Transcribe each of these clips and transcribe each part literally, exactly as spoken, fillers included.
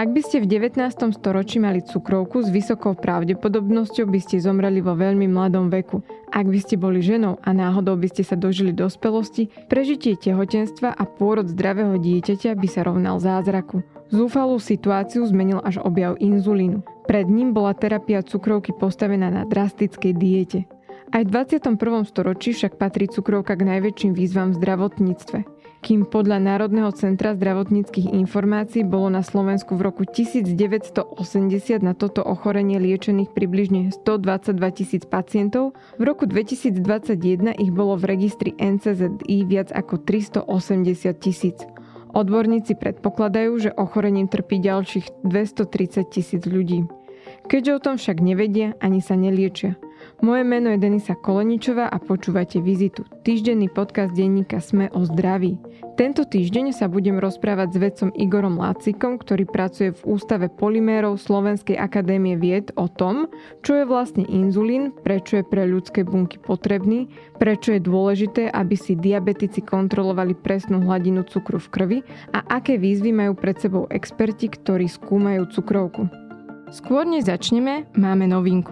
Ak by ste v devätnástom storočí mali cukrovku, s vysokou pravdepodobnosťou by ste zomreli vo veľmi mladom veku. Ak by ste boli ženou a náhodou by ste sa dožili dospelosti, prežitie tehotenstva a pôrod zdravého dieťaťa by sa rovnal zázraku. Zúfalú situáciu zmenil až objav inzulínu. Pred ním bola terapia cukrovky postavená na drastickej diete. Aj v dvadsiatom prvom storočí však patrí cukrovka k najväčším výzvam v zdravotníctve. Kým podľa Národného centra zdravotníckych informácií bolo na Slovensku v roku devätnásťstoosemdesiat na toto ochorenie liečených približne stodvadsaťdva tisíc pacientov, v roku dvetisícdvadsaťjeden ich bolo v registri en cé zet í viac ako tristoosemdesiat tisíc. Odborníci predpokladajú, že ochorením trpí ďalších dvestotridsať tisíc ľudí. Keďže o tom však nevedia, ani sa neliečia. Moje meno je Denisa Koleničová a počúvate Vizitu, týždenný podcast denníka es em e o zdraví. Tento týždeň sa budem rozprávať s vedcom Igorom Lácikom, ktorý pracuje v Ústave polymérov Slovenskej akadémie vied o tom, čo je vlastne inzulín, prečo je pre ľudské bunky potrebný, prečo je dôležité, aby si diabetici kontrolovali presnú hladinu cukru v krvi a aké výzvy majú pred sebou experti, ktorí skúmajú cukrovku. Skôr než začneme, máme novinku.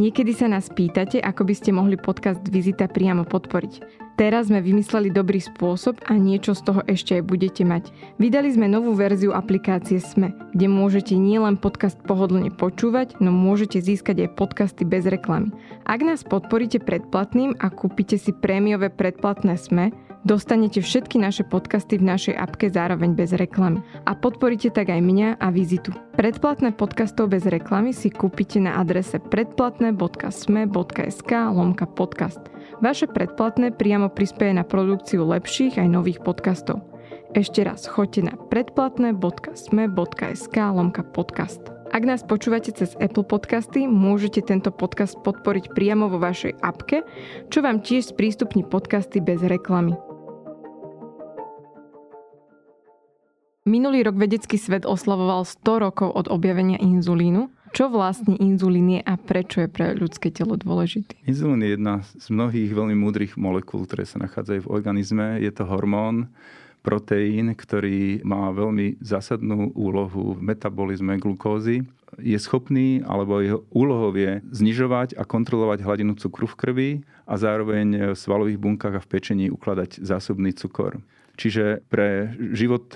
Niekedy sa nás pýtate, ako by ste mohli podcast Vizita priamo podporiť. Teraz sme vymysleli dobrý spôsob a niečo z toho ešte aj budete mať. Vydali sme novú verziu aplikácie es em e, kde môžete nielen podcast pohodlne počúvať, no môžete získať aj podcasty bez reklamy. Ak nás podporíte predplatným a kúpite si prémiové predplatné es em e, dostanete všetky naše podcasty v našej appke zároveň bez reklamy. A podporíte tak aj mňa a Vizitu. Predplatné podcastov bez reklamy si kúpite na adrese predplatné bodka sme bodka es ká lomka podcast. Vaše predplatné priamo prispieje na produkciu lepších aj nových podcastov. Ešte raz, choďte na predplatné bodka sme bodka es ká lomka podcast. Ak nás počúvate cez Apple Podcasty, môžete tento podcast podporiť priamo vo vašej appke, čo vám tiež sprístupní podcasty bez reklamy. Minulý rok vedecký svet oslavoval sto rokov od objavenia inzulínu. Čo vlastne inzulín je a prečo je pre ľudské telo dôležitý? Inzulín je jedna z mnohých veľmi múdrych molekúl, ktoré sa nachádzajú v organizme. Je to hormón, proteín, ktorý má veľmi zásadnú úlohu v metabolizme glukózy. Je schopný, alebo jeho úlohou je znižovať a kontrolovať hladinu cukru v krvi a zároveň v svalových bunkách a v pečení ukladať zásobný cukor. Čiže pre život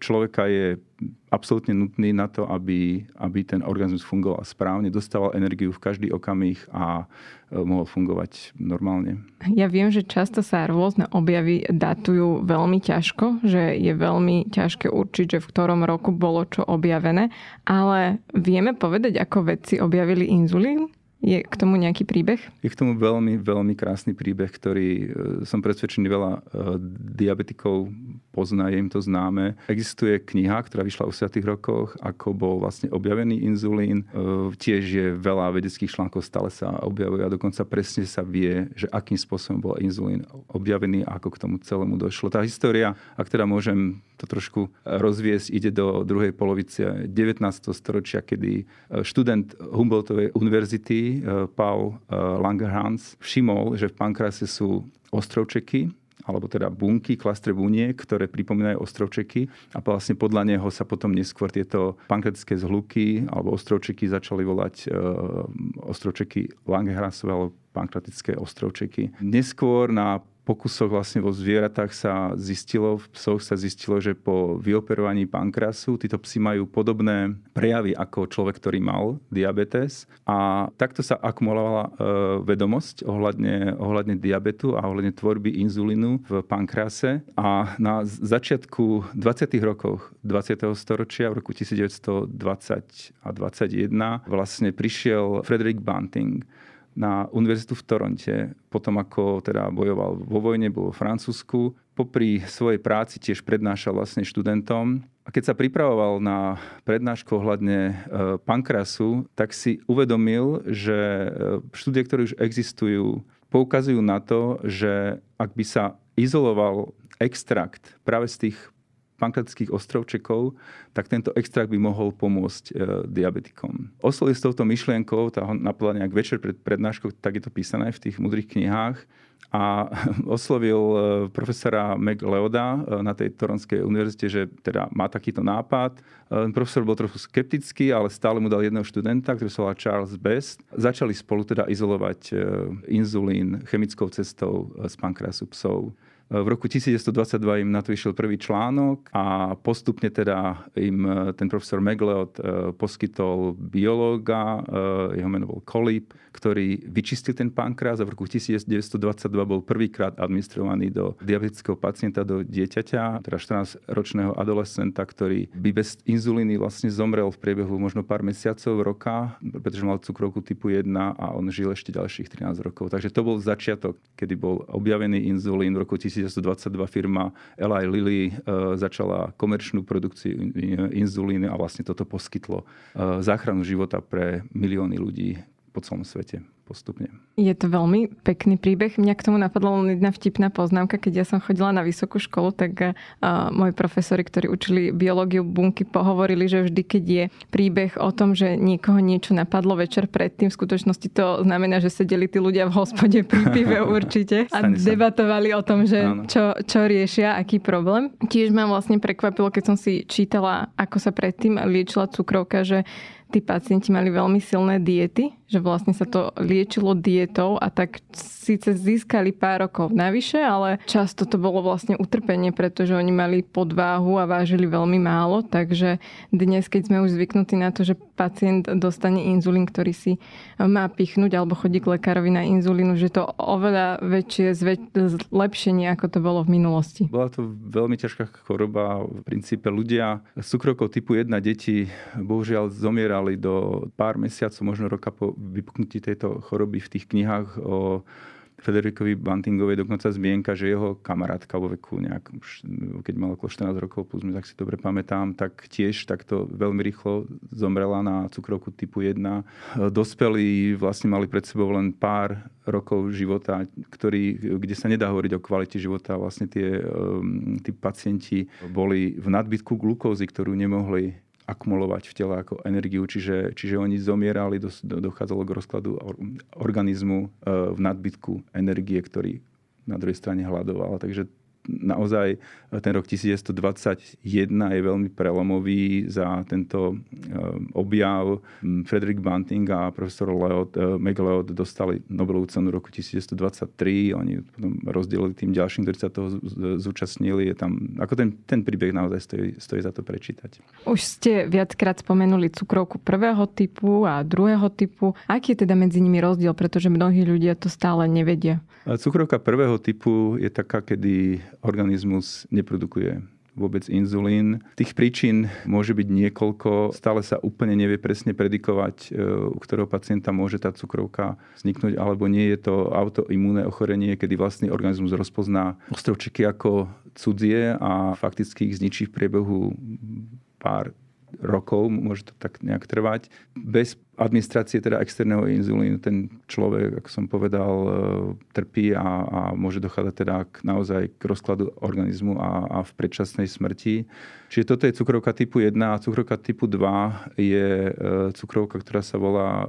človeka je absolútne nutný na to, aby, aby ten organizmus fungoval správne, dostával energiu v každý okamih a mohol fungovať normálne. Ja viem, že často sa rôzne objavy datujú veľmi ťažko, že je veľmi ťažké určiť, že v ktorom roku bolo čo objavené, ale vieme povedať, ako vedci objavili inzulín? Je k tomu nejaký príbeh? Je k tomu veľmi, veľmi krásny príbeh, ktorý som presvedčený, veľa diabetikov pozná, je im to známe. Existuje kniha, ktorá vyšla v osemdesiatych rokoch, ako bol vlastne objavený inzulín. Tiež je veľa vedeckých článkov, stále sa objavuje a dokonca presne sa vie, že akým spôsobom bol inzulín objavený a ako k tomu celému došlo. Tá história, ak teda môžem to trošku rozviesť, ide do druhej polovice devätnásteho storočia, kedy študent Humboldtovej univerzity Paul Langerhans všimol, že v pankrase sú ostrovčeky, alebo teda bunky, klastre buniek, ktoré pripomínajú ostrovčeky, a vlastne podľa neho sa potom neskôr tieto pankratické zhluky alebo ostrovčeky začali volať ostrovčeky Langerhansové alebo pankratické ostrovčeky. Neskôr na pokusoch vlastne vo zvieratách sa zistilo, v psoch sa zistilo, že po vyoperovaní pankrasu títo psi majú podobné prejavy ako človek, ktorý mal diabetes. A takto sa akumulovala vedomosť ohľadne, ohľadne diabetu a ohľadne tvorby inzulínu v pankrase. A na začiatku dvadsiatych rokov dvadsiateho storočia, v roku devätnásťstodvadsať a dvadsaťjeden, vlastne prišiel Frederick Banting na Univerzitu v Toronte, potom ako teda bojoval vo vojne, bol v Francúzsku. Popri svojej práci tiež prednášal vlastne študentom. A keď sa pripravoval na prednášku ohľadne pankrasu, tak si uvedomil, že štúdie, ktoré už existujú, poukazujú na to, že ak by sa izoloval extrakt práve z tých pankratických ostrovčekov, tak tento extrakt by mohol pomôcť e, diabetikom. Oslovili s touto myšlienkou, tá ho napadla nejak večer pred prednáškou, tak je to písané v tých mudrých knihách, a oslovil e, profesora Macleoda e, na tej Toronskej univerzite, že teda má takýto nápad. E, profesor bol trochu skeptický, ale stále mu dal jedného študenta, ktorý sa volá Charles Best. Začali spolu teda izolovať e, inzulín chemickou cestou e, z pankreasu psov. V roku devätnásť dvadsaťdva im na to vyšiel prvý článok a postupne teda im ten profesor Macleod poskytol biológa, jeho meno bol Kolip, ktorý vyčistil ten pankreas a v roku devätnásť dvadsaťdva bol prvýkrát administrovaný do diabetického pacienta, do dieťaťa, teda štrnásťročného adolescenta, ktorý by bez inzulíny vlastne zomrel v priebehu možno pár mesiacov, roka, pretože mal cukrovku typu jeden a on žil ešte ďalších trinásť rokov. Takže to bol začiatok, kedy bol objavený inzulín. V roku devätnásť dvadsaťdva firma Eli Lilly začala komerčnú produkciu inzulíny a vlastne toto poskytlo záchranu života pre milióny ľudí po celom svete postupne. Je to veľmi pekný príbeh. Mňa k tomu napadla len jedna vtipná poznámka. Keď ja som chodila na vysokú školu, tak uh, moji profesori, ktorí učili biológiu bunky, pohovorili, že vždy, keď je príbeh o tom, že niekoho niečo napadlo večer predtým, v skutočnosti to znamená, že sedeli tí ľudia v hospode pri pive určite a debatovali o tom, že čo, čo riešia, aký problém. Tiež ma vlastne prekvapilo, keď som si čítala, ako sa predtým liečila cukrovka, že tí pacienti mali veľmi silné diety, že vlastne sa to liečilo dietou a tak síce získali pár rokov navyše, ale často to bolo vlastne utrpenie, pretože oni mali podváhu a vážili veľmi málo, takže dnes, keď sme už zvyknutí na to, že pacient dostane inzulín, ktorý si má pichnúť alebo chodí k lekárovi na inzulínu, že to oveľa väčšie zlepšenie, ako to bolo v minulosti. Bola to veľmi ťažká choroba. V princípe ľudia s cukrovkou typu jedna deti bohužiaľ zomierali do pár mesiacov, možno roka po vypuknutí tejto choroby. V tých knihách o Frederickovi Bantingovi dokonca zmienka, že jeho kamarátka vo veku nejak, keď mal okolo štrnásť rokov, plus tak si dobre pamätám, tak tiež takto veľmi rýchlo zomrela na cukrovku typu jedna. Dospelí vlastne mali pred sebou len pár rokov života, ktorý, kde sa nedá hovoriť o kvalite života. Vlastne tie, tí pacienti boli v nadbytku glukózy, ktorú nemohli akumulovať v tele ako energiu, čiže, čiže oni zomierali, do, dochádzalo k rozkladu organizmu v nadbytku energie, ktorý na druhej strane hľadoval. Takže naozaj ten rok devätnásť dvadsaťjeden je veľmi prelomový za tento objav. Frederick Banting a profesor Macleod dostali Nobelovú cenu roku devätnásť dvadsaťtri. Oni potom rozdelili tým ďalším, ktorí sa toho zúčastnili. Je tam, ako ten, ten príbeh naozaj stojí, stojí za to prečítať. Už ste viackrát spomenuli cukrovku prvého typu a druhého typu. Aký je teda medzi nimi rozdiel? Pretože mnohí ľudia to stále nevedia. Cukrovka prvého typu je taká, kedy organizmus neprodukuje vôbec inzulín. Tých príčin môže byť niekoľko. Stále sa úplne nevie presne predikovať, u ktorého pacienta môže tá cukrovka vzniknúť, alebo nie. Je to autoimúnne ochorenie, kedy vlastný organizmus rozpozná ostrovčeky ako cudzie a fakticky ich zničí v priebehu pár rokov, môže to tak nejak trvať. Bez administrácie teda externého inzulínu ten človek, ako som povedal, trpí a, a môže dochádzať teda k, naozaj k rozkladu organizmu a, a v predčasnej smrti. Čiže toto je cukrovka typu jedna a cukrovka typu dva je cukrovka, ktorá sa volá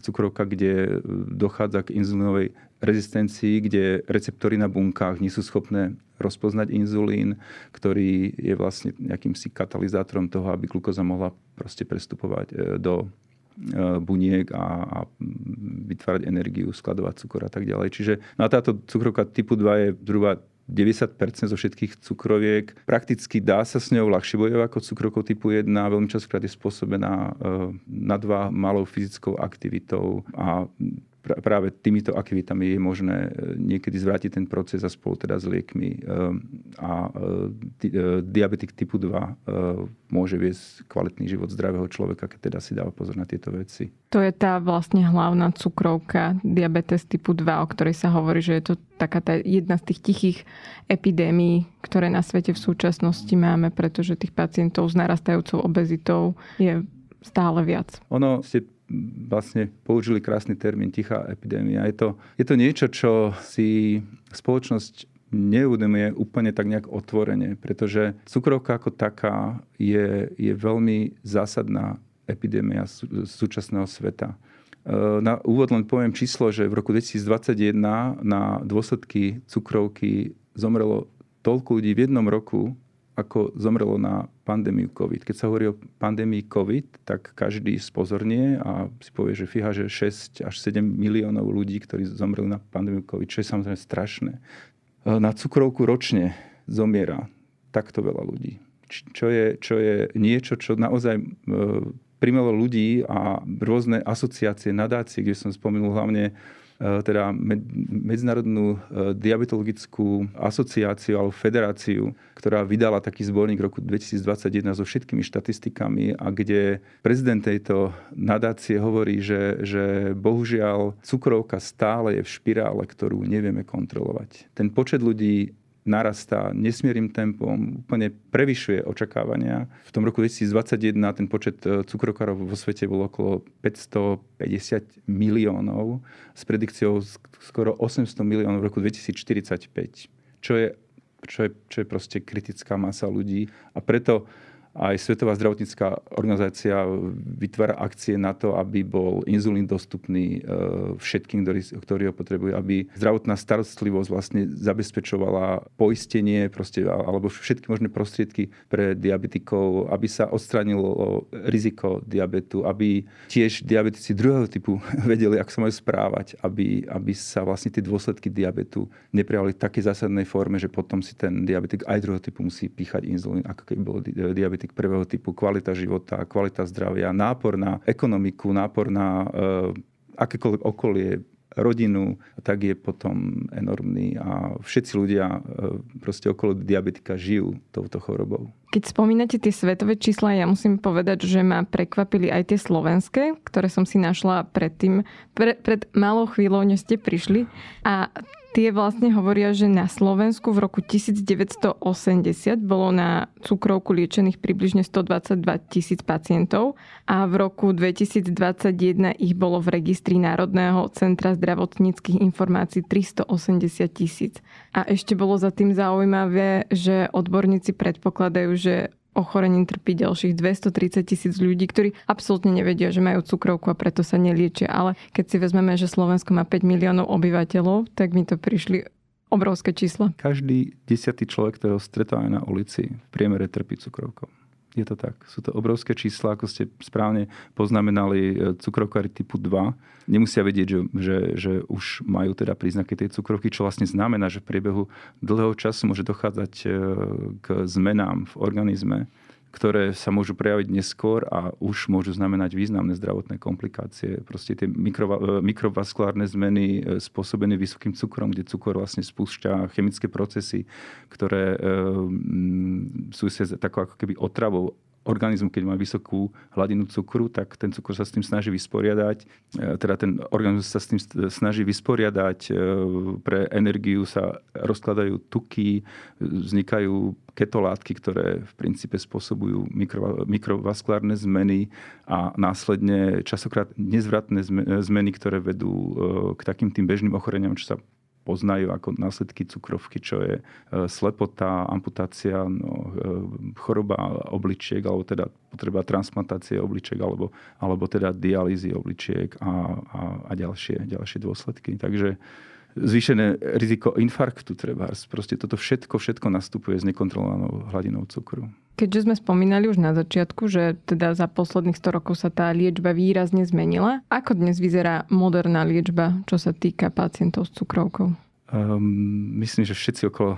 cukrovka, kde dochádza k inzulínovej rezistencii, kde receptory na bunkách nie sú schopné rozpoznať inzulín, ktorý je vlastne nejakýmsi katalizátorom toho, aby glukóza mohla proste prestupovať do buniek a, a vytvárať energiu, skladovať cukor a tak ďalej. Čiže na táto cukrovka typu dva je druhá deväťdesiat percent zo všetkých cukroviek. Prakticky dá sa s ňou ľahšie bojovať ako cukrovkou typu jedna. Veľmi častokrát je spôsobená nadváhou, malou fyzickou aktivitou a práve týmito aktivitami je možné niekedy zvrátiť ten proces a spolu teda s liekmi. A diabetik typu dva môže viesť kvalitný život zdravého človeka, keď teda si dáva pozor na tieto veci. To je tá vlastne hlavná cukrovka, diabetes typu dva, o ktorej sa hovorí, že je to taká tá jedna z tých tichých epidémií, ktoré na svete v súčasnosti máme, pretože tých pacientov s narastajúcou obezitou je stále viac. Ono ste vlastne použili krásny termín tichá epidémia. Je to, je to niečo, čo si spoločnosť neuvedomuje úplne tak nejak otvorene, pretože cukrovka ako taká je, je veľmi zásadná epidémia súčasného sveta. Na úvod len poviem číslo, že v roku dvetisícdvadsaťjeden na dôsledky cukrovky zomrelo toľko ľudí v jednom roku, ako zomrelo na pandémiu COVID. Keď sa hovorí o pandémii COVID, tak každý spozornie a si povie, že fíha, že šesť až sedem miliónov ľudí, ktorí zomreli na pandémiu COVID, čo je samozrejme strašné. Na cukrovku ročne zomiera takto veľa ľudí. Čo je, čo je niečo, čo naozaj primelo ľudí a rôzne asociácie, nadácie, kde som spomenul hlavne teda Medzinárodnú diabetologickú asociáciu alebo federáciu, ktorá vydala taký zborník v roku dvetisícdvadsaťjeden so všetkými štatistikami a kde prezident tejto nadácie hovorí, že, že bohužiaľ cukrovka stále je v špirále, ktorú nevieme kontrolovať. Ten počet ľudí narastá nesmiernym tempom, úplne prevyšuje očakávania. V tom roku dvetisícdvadsaťjeden ten počet cukrokárov vo svete bol okolo päťstopäťdesiat miliónov s predikciou skoro osemsto miliónov v roku dvetisícštyridsaťpäť, čo je, čo je, čo je proste kritická masa ľudí. A preto aj Svetová zdravotnícka organizácia vytvára akcie na to, aby bol inzulín dostupný všetkým, ktorí, ktorí ho potrebujú, aby zdravotná starostlivosť vlastne zabezpečovala poistenie proste, alebo všetky možné prostriedky pre diabetikov, aby sa odstránilo riziko diabetu, aby tiež diabetici druhého typu vedeli, ako sa majú správať, aby, aby sa vlastne tie dôsledky diabetu neprejavili v takej zásadnej forme, že potom si ten diabetik aj druhého typu musí píchať inzulín, ako keby bol diabetik prvého typu, kvalita života, kvalita zdravia, nápor na ekonomiku, nápor na e, akékoľvek okolie, rodinu, tak je potom enormný a všetci ľudia e, proste okolo diabetika žijú touto chorobou. Keď spomínate tie svetové čísla, ja musím povedať, že ma prekvapili aj tie slovenské, ktoré som si našla predtým, pre, pred malou chvíľou, než ste prišli. A tie vlastne hovoria, že na Slovensku v roku devätnásťstoosemdesiat bolo na cukrovku liečených približne stodvadsaťdva tisíc pacientov a v roku dvetisícdvadsaťjeden ich bolo v registri Národného centra zdravotníckych informácií tristoosemdesiat tisíc. A ešte bolo za tým zaujímavé, že odborníci predpokladajú, že ochorením trpí ďalších dvestotridsať tisíc ľudí, ktorí absolútne nevedia, že majú cukrovku a preto sa neliečia. Ale keď si vezmeme, že Slovensko má päť miliónov obyvateľov, tak mi to prišli obrovské čísla. Každý desiatý človek, ktorého stretávame na ulici, v priemere trpí cukrovkou. Je to tak. Sú to obrovské čísla, ako ste správne poznamenali, cukrovkári typu dva. Nemusia vedieť, že, že, že už majú teda príznaky tej cukrovky, čo vlastne znamená, že v priebehu dlhého času môže dochádzať k zmenám v organizme, ktoré sa môžu prejaviť neskôr a už môžu znamenať významné zdravotné komplikácie. Proste tie mikro, mikrovaskulárne zmeny spôsobené vysokým cukrom, kde cukor vlastne spúšťa chemické procesy, ktoré e, sú takou ako keby otravou organizmu. Keď má vysokú hladinu cukru, tak ten cukor sa s tým snaží vysporiadať. E, teda ten organizmus sa s tým snaží vysporiadať. E, pre energiu sa rozkladajú tuky, vznikajú ketolátky, ktoré v princípe spôsobujú mikro, mikrovaskulárne zmeny a následne časokrát nezvratné zmeny, ktoré vedú k takým tým bežným ochoreniam, čo sa poznajú ako následky cukrovky, čo je slepota, amputácia, no, choroba obličiek, alebo teda potreba transplantácie obličiek, alebo, alebo teda dialýzy obličiek a, a, a ďalšie, ďalšie dôsledky. Takže zvýšené riziko infarktu treba. Proste toto všetko, všetko nastupuje s nekontrolovanou hladinou cukru. Keďže sme spomínali už na začiatku, že teda za posledných sto rokov sa tá liečba výrazne zmenila, ako dnes vyzerá moderná liečba, čo sa týka pacientov s cukrovkou? Um, myslím, že všetci okolo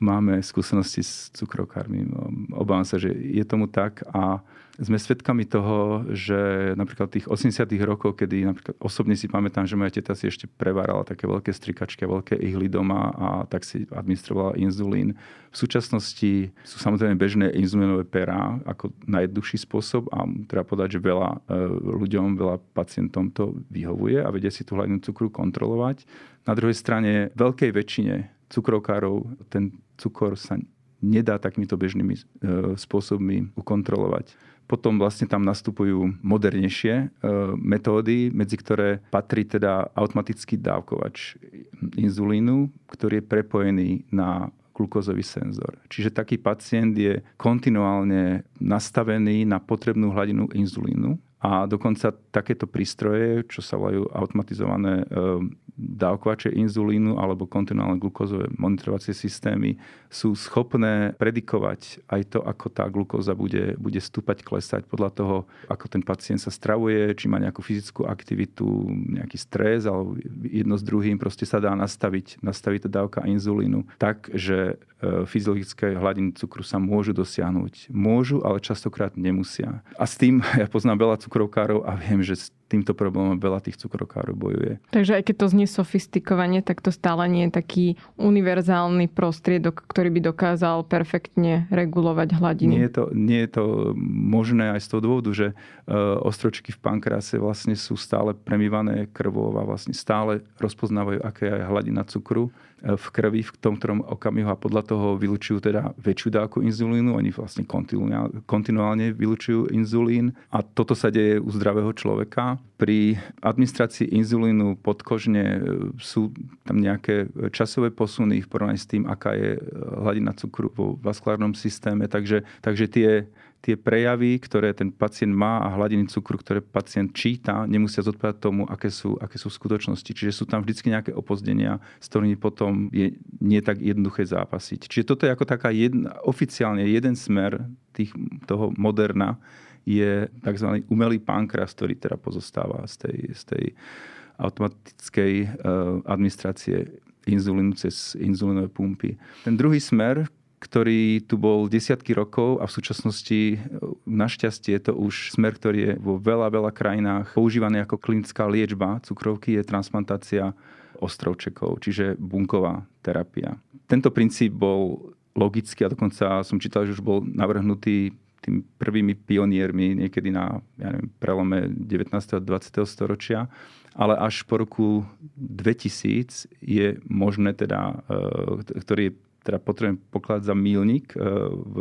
máme skúsenosti s cukrovkármi. Obávam sa, že je tomu tak a sme svedkami toho, že napríklad tých osemdesiatych rokov, kedy napríklad osobne si pamätám, že moja teta si ešte prevárala také veľké strikačky a veľké ihly doma a tak si administrovala inzulín. V súčasnosti sú samozrejme bežné inzulínové perá ako najjednoduchší spôsob a treba povedať, že veľa ľuďom, veľa pacientom to vyhovuje a vedia si tú hladinu cukru kontrolovať. Na druhej strane veľkej väčšine cukrovkárov ten cukor sa nedá takýmito bežnými spôsobmi ukontrolovať. Potom vlastne tam nastupujú modernejšie metódy, medzi ktoré patrí teda automatický dávkovač inzulínu, ktorý je prepojený na glukózový senzor. Čiže taký pacient je kontinuálne nastavený na potrebnú hladinu inzulínu a dokonca takéto prístroje, čo sa volajú automatizované dávkovače inzulínu alebo kontinuálne glukózové monitorovacie systémy, sú schopné predikovať aj to, ako tá glukóza bude, bude stúpať, klesať podľa toho, ako ten pacient sa stravuje, či má nejakú fyzickú aktivitu, nejaký stres, alebo jedno s druhým. Proste sa dá nastaviť, nastaviť tá dávka inzulínu tak, že fyziologické hladiny cukru sa môžu dosiahnuť. Môžu, ale častokrát nemusia. A s tým ja poznám veľa cukrovkárov a viem, že týmto problémom veľa tých cukrokárov bojuje. Takže aj keď to znie sofistikovanie, tak to stále nie je taký univerzálny prostriedok, ktorý by dokázal perfektne regulovať hladinu. Nie je to, nie je to možné aj z toho dôvodu, že ostročky v pankrease vlastne sú stále premývané krvou a vlastne stále rozpoznávajú, aká je hladina cukru v krvi v tom ktorom okamihu a podľa toho vylučujú teda väčšiu dávku inzulínu. Oni vlastne kontinuálne vylučujú inzulín a toto sa deje u zdravého človeka. Pri administrácii inzulínu podkožne sú tam nejaké časové posuny v porovnaní s tým, aká je hladina cukru vo vaskulárnom systéme. Takže, takže tie... tie prejavy, ktoré ten pacient má a hladiny cukru, ktoré pacient číta, nemusia zodpovedať tomu, aké sú, aké sú v skutočnosti. Čiže sú tam vždy nejaké opozdenia, s ktorými potom je nie tak jednoduché zápasiť. Čiže toto je ako taká jedna, oficiálne jeden smer tých, toho moderna je tzv. Umelý pankras, ktorý teda pozostáva z tej, z tej automatickej administrácie inzulínu cez inzulínové pumpy. Ten druhý smer, ktorý tu bol desiatky rokov a v súčasnosti našťastie je to už smer, ktorý je vo veľa, veľa krajinách používaný ako klinická liečba cukrovky, je transplantácia ostrovčekov, čiže bunková terapia. Tento princíp bol logický a dokonca som čítal, že už bol navrhnutý tými prvými pioniermi niekedy na ja neviem, prelome devätnásteho a dvadsiateho storočia, ale až po roku dvetisíc je možné teda, ktorý je teda potrebujem pokladať za míľnik v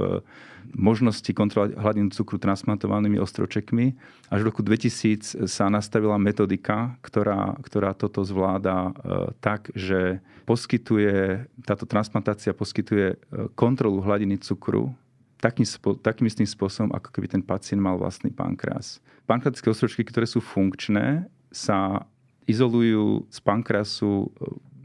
možnosti kontrolovať hladinu cukru transplantovanými ostrovčekmi. Až v roku dvetisíc sa nastavila metodika, ktorá, ktorá toto zvláda tak, že poskytuje, táto transplantácia poskytuje kontrolu hladiny cukru takým, takým istým spôsobom, ako keby ten pacient mal vlastný pankreas. Pankreatické ostrovčeky, ktoré sú funkčné, sa izolujú z pankreasu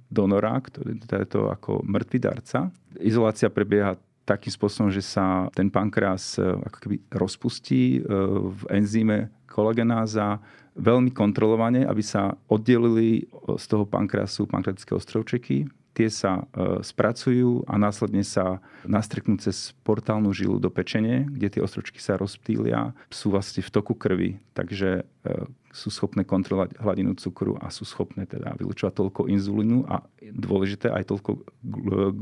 donora, ktorý je to ako mŕtvý darca. Izolácia prebieha takým spôsobom, že sa ten pankreas ako keby rozpustí v enzyme kolagenáza veľmi kontrolovane, aby sa oddelili z toho pankreasu pankreatické ostrovčeky. Tie sa spracujú a následne sa nastreknú cez portálnu žilu do pečene, kde tie ostrovčeky sa rozptýlia, sú vlastne v toku krvi, takže sú schopné kontrolovať hladinu cukru a sú schopné teda vylučovať toľko inzulínu a dôležité aj toľko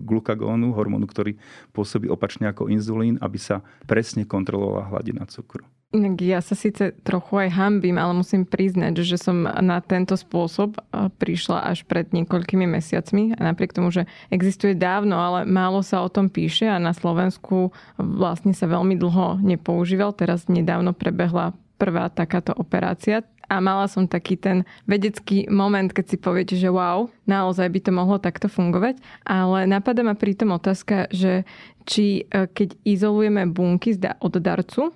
glukagónu, hormónu, ktorý pôsobí opačne ako inzulín, aby sa presne kontrolovala hladina cukru. Inak ja sa síce trochu aj hanbím, ale musím priznať, že som na tento spôsob prišla až pred niekoľkými mesiacmi. A napriek tomu, že existuje dávno, ale málo sa o tom píše a na Slovensku vlastne sa veľmi dlho nepoužíval. Teraz nedávno prebehla prvá takáto operácia a mala som taký ten vedecký moment, keď si poviete, že wow, naozaj by to mohlo takto fungovať. Ale napadá ma pritom otázka, že či keď izolujeme bunky od darcu,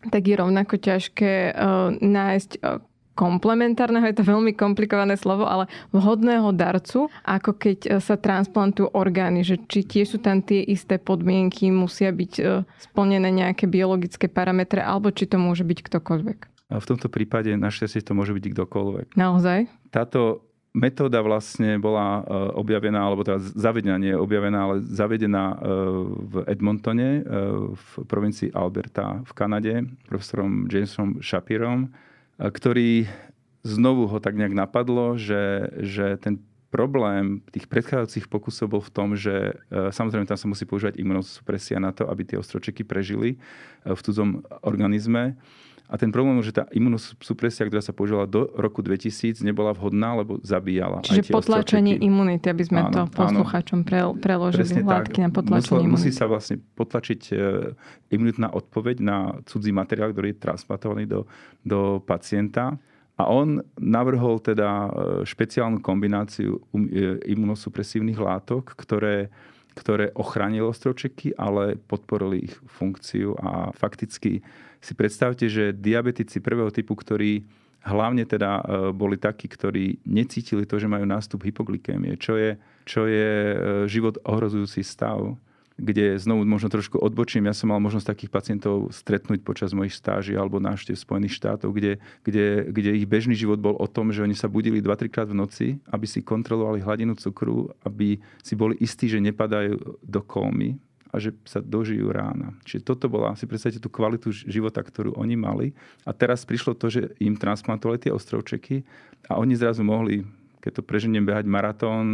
tak je rovnako ťažké nájsť komplementárneho, je to veľmi komplikované slovo, ale vhodného darcu, ako keď sa transplantujú orgány, že či tiež sú tam tie isté podmienky, musia byť splnené nejaké biologické parametre, alebo či to môže byť ktokoľvek. V tomto prípade našťastie to môže byť kdokoľvek. Naozaj? Táto metóda vlastne bola objavená, alebo teda zavedená, nie objavená, ale zavedená v Edmontone, v provincii Alberta v Kanade, profesorom Jamesom Shapirom, ktorý znovu ho tak nejak napadlo, že, že ten problém tých predchádzajúcich pokusov bol v tom, že samozrejme tam sa musí používať imunosupresia na to, aby tie ostročeky prežili v cudzom organizme. A ten problém je, že tá imunosupresia, ktorá sa používala do roku dvetisíc, nebola vhodná, lebo zabíjala. Čiže potlačenie imunity, aby sme áno, to poslucháčom áno, preložili. Látky tak. Na potlačenie imunity. Musí sa vlastne potlačiť imunitná odpoveď na cudzí materiál, ktorý je transplantovaný do, do pacienta. A on navrhol teda špeciálnu kombináciu imunosupresívnych látok, ktoré ktoré ochránilo ostrovčeky, ale podporili ich funkciu a fakticky si predstavte, že diabetici prvého typu, ktorí hlavne teda boli takí, ktorí necítili to, že majú nástup hypoglykémie, čo je, čo je život ohrozujúci stav, kde znovu možno trošku odbočím, ja som mal možnosť takých pacientov stretnúť počas mojich stáží alebo návštev Spojených štátov, kde, kde, kde ich bežný život bol o tom, že oni sa budili dva tri krát v noci, aby si kontrolovali hladinu cukru, aby si boli istí, že nepadajú do kómy a že sa dožijú rána. Čiže toto bola, si predstavte tú kvalitu života, ktorú oni mali. A teraz prišlo to, že im transplantovali tie ostrovčeky a oni zrazu mohli, keď to preženiem, behať maratón,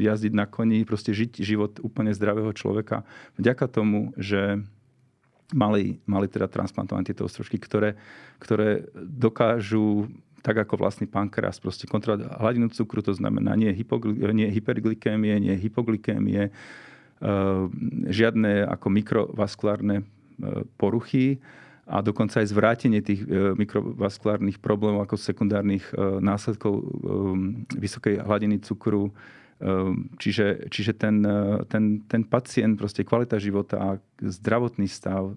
jazdiť na koni, proste žiť život úplne zdravého človeka. Vďaka tomu, že mali, mali teda transplantované tieto ostrožky, ktoré, ktoré dokážu, tak ako vlastný pankreas, proste kontrolovať hladinu cukru, to znamená nie, hypogly, nie hyperglykémie, nie hypoglykémie, žiadne ako mikrovaskulárne poruchy, a dokonca aj zvrátenie tých mikrovaskulárnych problémov ako sekundárnych následkov vysokej hladiny cukru. Čiže, čiže ten, ten, ten pacient, proste kvalita života a zdravotný stav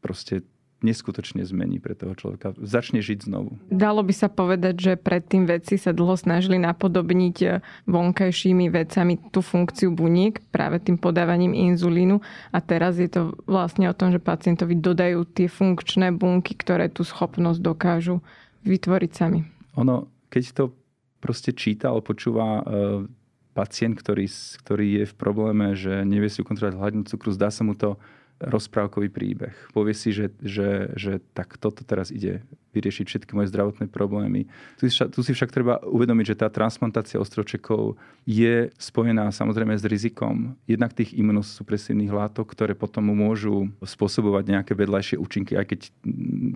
proste neskutočne zmení pre toho človeka. Začne žiť znovu. Dalo by sa povedať, že predtým vedci sa dlho snažili napodobniť vonkajšími vecami tú funkciu buniek práve tým podávaním inzulínu a teraz je to vlastne o tom, že pacientovi dodajú tie funkčné bunky, ktoré tú schopnosť dokážu vytvoriť sami. Ono, keď to proste číta alebo počúva pacient, ktorý, ktorý je v probléme, že nevie si ukontrolovať hladinu cukru, zdá sa mu to rozprávkový príbeh. Povie si, že, že, že tak toto teraz ide vyriešiť všetky moje zdravotné problémy. Tu si, tu si však treba uvedomiť, že tá transplantácia ostrovčekov je spojená samozrejme s rizikom jednak tých imunosupresívnych látok, ktoré potom môžu spôsobovať nejaké vedľajšie účinky, aj keď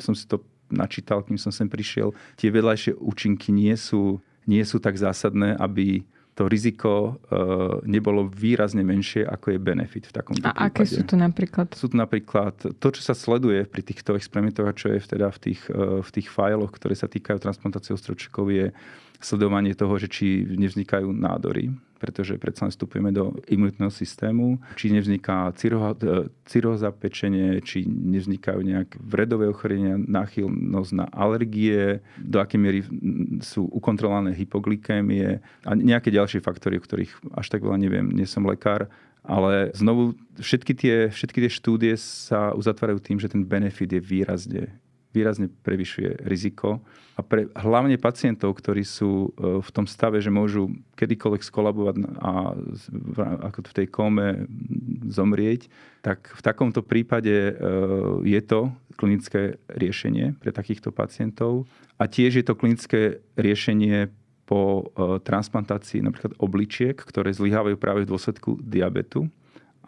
som si to načítal, kým som sem prišiel. Tie vedľajšie účinky nie sú, nie sú tak zásadné, aby to riziko nebolo výrazne menšie, ako je benefit v takomto prípade. A aké sú to napríklad? Sú to napríklad to, čo sa sleduje pri týchto experimentoch a čo je teda v tých, v tých fajloch, ktoré sa týkajú transplantácie ostročkov, je sledovanie toho, že či nevznikajú nádory, pretože predsa vstupujeme do imunitného systému, či nevzniká cirhóza pečenie, či nevznikajú nejak vredové ochorenia, náchylnosť na alergie, do akej miery sú ukontrolované hypoglykémie a nejaké ďalšie faktory, o ktorých až tak veľa neviem, nie som lekár. Ale znovu všetky tie, všetky tie štúdie sa uzatvárajú tým, že ten benefit je výrazne výrazne prevyšuje riziko. A pre hlavne pacientov, ktorí sú v tom stave, že môžu kedykoľvek skolabovať a ako v tej kóme zomrieť, tak v takomto prípade je to klinické riešenie pre takýchto pacientov. A tiež je to klinické riešenie po transplantácii napríklad obličiek, ktoré zlyhávajú práve v dôsledku diabetu.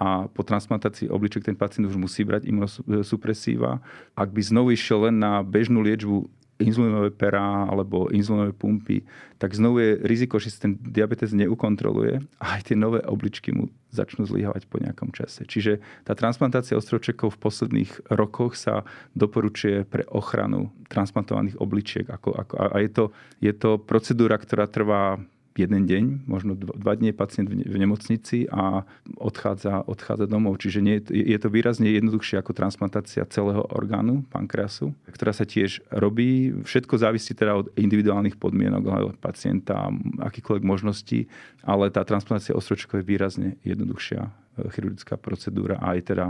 A po transplantácii obličiek ten pacient už musí brať imunosupresíva. Ak by znovu išiel len na bežnú liečbu inzulinové perá alebo inzulinové pumpy, tak znovu je riziko, že si ten diabetes neukontroluje a aj tie nové obličky mu začnú zlyhávať po nejakom čase. Čiže tá transplantácia ostrovčekov v posledných rokoch sa doporučuje pre ochranu transplantovaných obličiek. Ako, ako, a je to, je to procedúra, ktorá trvá jeden deň, možno dva dní pacient v nemocnici a odchádza, odchádza domov. Čiže nie, je to výrazne jednoduchšie ako transplantácia celého orgánu, pankreasu, ktorá sa tiež robí. Všetko závisí teda od individuálnych podmienok pacienta, akýkoľvek možností, ale tá transplantácia ostročkov je výrazne jednoduchšia chirurgická procedúra a aj teda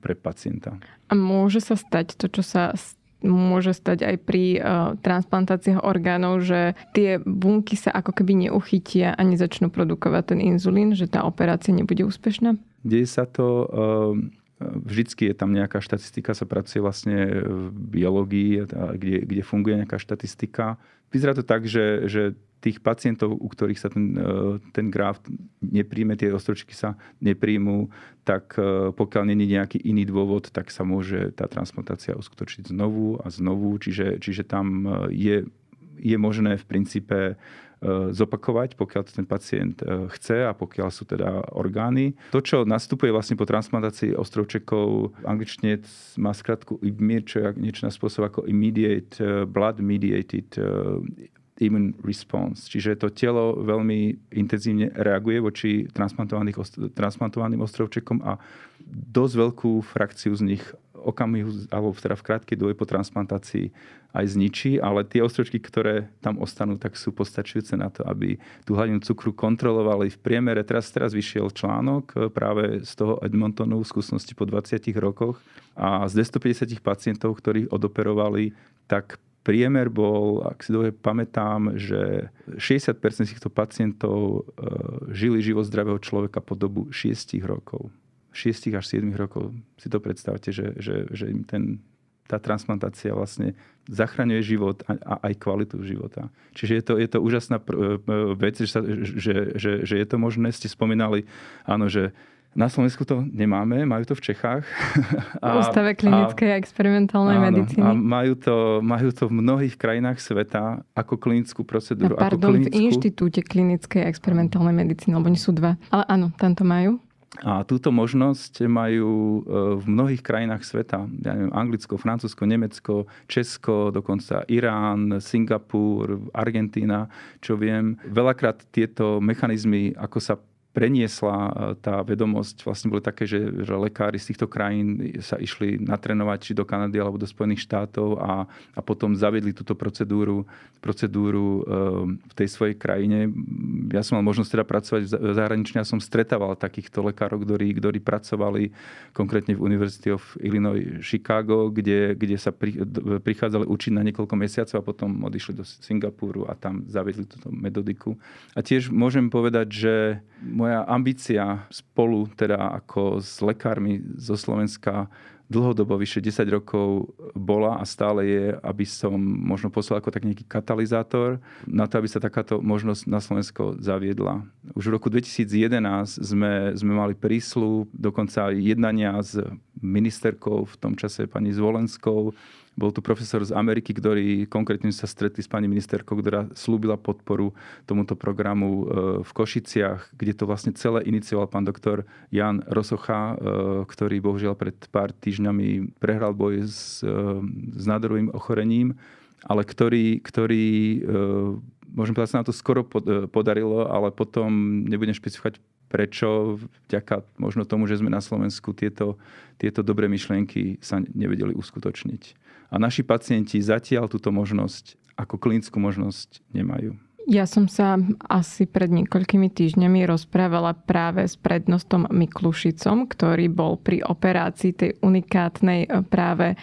pre pacienta. A môže sa stať to, čo sa môže stať aj pri uh, transplantáciách orgánov, že tie bunky sa ako keby neuchytia a nezačnú produkovať ten inzulín, že tá operácia nebude úspešná? Deje sa to uh, vždycky je tam nejaká štatistika, sa pracuje vlastne v biológii, kde, kde funguje nejaká štatistika. Vyzerá to tak, že, že tých pacientov, u ktorých sa ten, ten graf nepríjme, tie ostročky sa nepríjmú, tak pokiaľ nie je nejaký iný dôvod, tak sa môže tá transplantácia uskutočniť znovu a znovu. Čiže, čiže tam je, je možné v princípe zopakovať, pokiaľ to ten pacient chce a pokiaľ sú teda orgány. To, čo nastupuje vlastne po transplantácii ostrovčekov, angličtine má skratku I M I R, čo je niečo na spôsob ako immediate, blood-mediated immune response. Čiže to telo veľmi intenzívne reaguje voči transplantovaným ostrovčekom a dosť veľkú frakciu z nich okamihu, alebo teda v krátkej dobe po transplantácii aj zničí, ale tie ostročky, ktoré tam ostanú, tak sú postačujúce na to, aby tú hladinu cukru kontrolovali v priemere. Teraz, teraz vyšiel článok práve z toho Edmontonu v skúsenosti po dvadsiatich rokoch a z dvestopäťdesiat pacientov, ktorých odoperovali, tak priemer bol, ak si dobre pamätám, že šesťdesiat percent z týchto pacientov žili život zdravého človeka po dobu šiestich rokov. šesť až sedem rokov. Si to predstavte, že, že, že im ten, tá transplantácia vlastne zachraňuje život a, a aj kvalitu života. Čiže je to, je to úžasná pr- vec, že, sa, že, že, že je to možné. Ste spomínali, áno, že na Slovensku to nemáme, majú to v Čechách. V Ústave klinickej a experimentálnej medicíny. A majú to, majú to v mnohých krajinách sveta ako klinickú procedúru. A pardon, ako klinickú... v Inštitúte klinickej a experimentálnej medicíny, lebo nie sú dva. Ale áno, tam to majú. A túto možnosť majú v mnohých krajinách sveta. Ja neviem, Anglicko, Francúzsko, Nemecko, Česko, dokonca Irán, Singapur, Argentína, čo viem. Veľakrát tieto mechanizmy, ako sa preniesla tá vedomosť, vlastne boli také, že, že lekári z týchto krajín sa išli natrénovať či do Kanady alebo do Spojených štátov a, a potom zaviedli túto procedúru, procedúru v tej svojej krajine. Ja som mal možnosť teda pracovať v zahraničí a som stretával takýchto lekárov, ktorí, ktorí pracovali konkrétne v University of Illinois Chicago, kde, kde sa pri, prichádzali učiť na niekoľko mesiacov a potom odišli do Singapuru a tam zaviedli túto metodiku. A tiež môžem povedať, že moja ambícia spolu, teda ako s lekármi zo Slovenska, dlhodobo vyše desať rokov bola a stále je, aby som možno poslal ako tak nejaký katalizátor na to, aby sa takáto možnosť na Slovensko zaviedla. Už v roku dvetisícjedenásť sme, sme mali prísľub, dokonca aj jednania s ministerkou, v tom čase pani Zvolenskou. Bol tu profesor z Ameriky, ktorý konkrétne sa stretli s pani ministerkou, ktorá slúbila podporu tomuto programu v Košiciach, kde to vlastne celé inicioval pán doktor Ján Rosocha, ktorý bohužiaľ pred pár týždňami prehral boj s, s nádorovým ochorením, ale ktorý, ktorý môžem povedať, sa nám to skoro podarilo, ale potom nebudem špecifikovať prečo, vďaka možno tomu, že sme na Slovensku tieto, tieto dobré myšlienky sa nevedeli uskutočniť. A naši pacienti zatiaľ túto možnosť ako klinickú možnosť nemajú. Ja som sa asi pred niekoľkými týždňami rozprávala práve s prednostom Miklušicom, ktorý bol pri operácii tej unikátnej práve